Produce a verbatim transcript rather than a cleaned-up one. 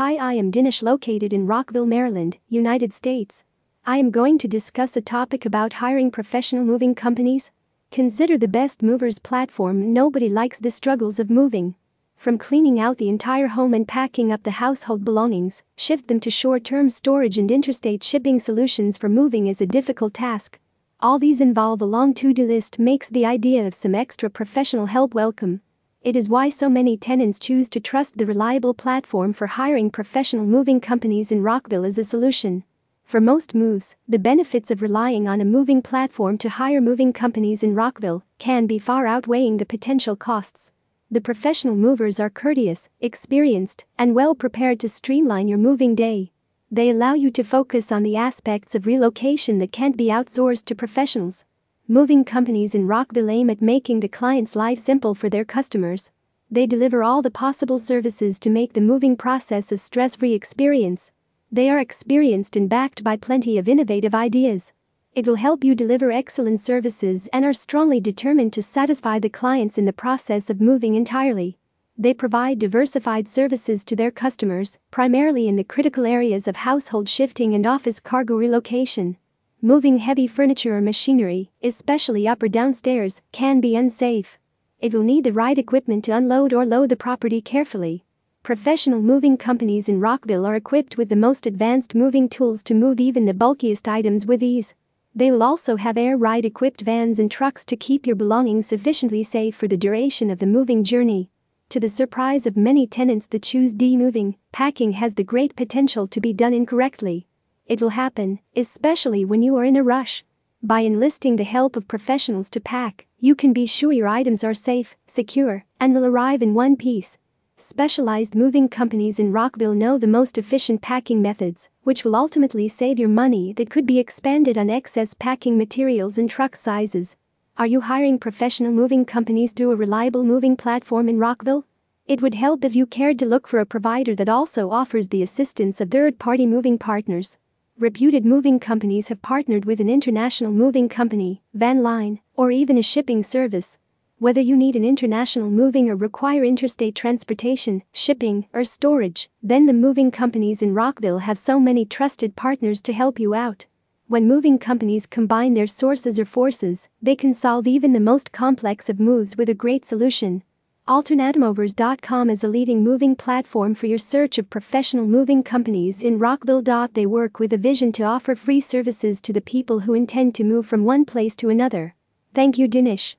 Hi, I am Dinesh, located in Rockville, Maryland, United States. I am going to discuss a topic about hiring professional moving companies. Consider the Best Movers platform. Nobody likes the struggles of moving. From cleaning out the entire home and packing up the household belongings, shift them to short-term storage and interstate shipping solutions for moving is a difficult task. All these involve a long to-do list makes the idea of some extra professional help welcome. It is why so many tenants choose to trust the reliable platform for hiring professional moving companies in Rockville as a solution. For most moves, the benefits of relying on a moving platform to hire moving companies in Rockville can be far outweighing the potential costs. The professional movers are courteous, experienced, and well prepared to streamline your moving day. They allow you to focus on the aspects of relocation that can't be outsourced to professionals. Moving companies in Rockville aim at making the client's life simple for their customers. They deliver all the possible services to make the moving process a stress-free experience. They are experienced and backed by plenty of innovative ideas. It will help you deliver excellent services and are strongly determined to satisfy the clients in the process of moving entirely. They provide diversified services to their customers, primarily in the critical areas of household shifting and office cargo relocation. Moving heavy furniture or machinery, especially up or downstairs, can be unsafe. It will need the right equipment to unload or load the property carefully. Professional moving companies in Rockville are equipped with the most advanced moving tools to move even the bulkiest items with ease. They will also have air ride equipped vans and trucks to keep your belongings sufficiently safe for the duration of the moving journey. To the surprise of many tenants that choose de-moving, packing has the great potential to be done incorrectly. It will happen, especially when you are in a rush. By enlisting the help of professionals to pack, you can be sure your items are safe, secure, and will arrive in one piece. Specialized moving companies in Rockville know the most efficient packing methods, which will ultimately save your money that could be expended on excess packing materials and truck sizes. Are you hiring professional moving companies through a reliable moving platform in Rockville? It would help if you cared to look for a provider that also offers the assistance of third-party moving partners. Reputed moving companies have partnered with an international moving company, van line, or even a shipping service. Whether you need an international moving or require interstate transportation, shipping, or storage, then the moving companies in Rockville have so many trusted partners to help you out. When moving companies combine their sources or forces, they can solve even the most complex of moves with a great solution. Alternatemovers dot com is a leading moving platform for your search of professional moving companies in Rockville. They work with a vision to offer free services to the people who intend to move from one place to another. Thank you, Dinesh.